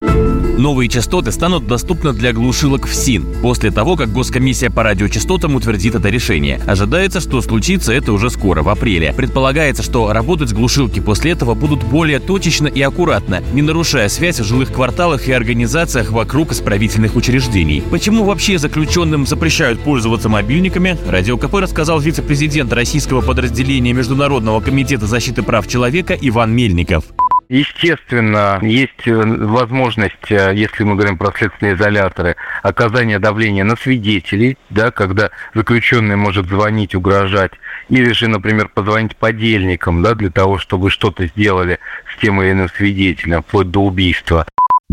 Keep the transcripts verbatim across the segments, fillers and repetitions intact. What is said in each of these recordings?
Новые частоты станут доступны для глушилок ФСИН после того, как Госкомиссия по радиочастотам утвердит это решение. Ожидается, что случится это уже скоро, в апреле. Предполагается, что работать глушилки после этого будут более точечно и аккуратно, не нарушая связь в жилых кварталах и организациях вокруг исправительных учреждений. Почему вообще заключенным запрещают пользоваться мобильниками? Радио КП рассказал вице-президент российского подразделения Международного комитета защиты прав человека Иван Мельников. Естественно, есть возможность, если мы говорим про следственные изоляторы, оказания давления на свидетелей, да, когда заключенный может звонить, угрожать, или же, например, позвонить подельникам, да, для того, чтобы что-то сделали с тем или иным свидетелем, вплоть до убийства.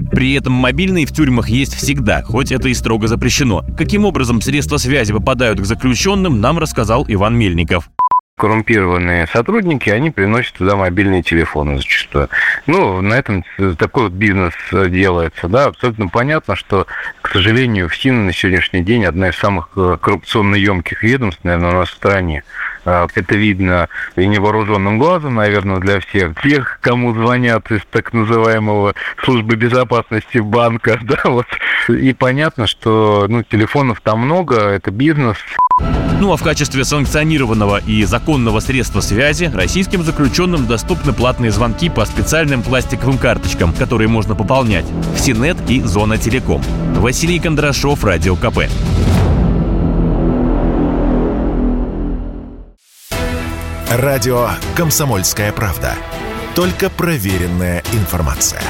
При этом мобильные в тюрьмах есть всегда, хоть это и строго запрещено. Каким образом средства связи попадают к заключенным, нам рассказал Иван Мельников. Коррумпированные сотрудники, они приносят туда мобильные телефоны зачастую. Ну, на этом такой вот бизнес делается, да. Абсолютно понятно, что, к сожалению, ФСИН на сегодняшний день одна из самых коррупционно емких ведомств, наверное, у нас в стране. Это видно и невооруженным глазом, наверное, для всех. Тех, кому звонят из так называемого службы безопасности банка, да, вот. И понятно, что, ну, телефонов там много, это бизнес. Ну а в качестве санкционированного и законного средства связи российским заключенным доступны платные звонки по специальным пластиковым карточкам, которые можно пополнять в Синет и Зона Телеком. Василий Кондрашов, Радио КП. Радио «Комсомольская правда». Только проверенная информация.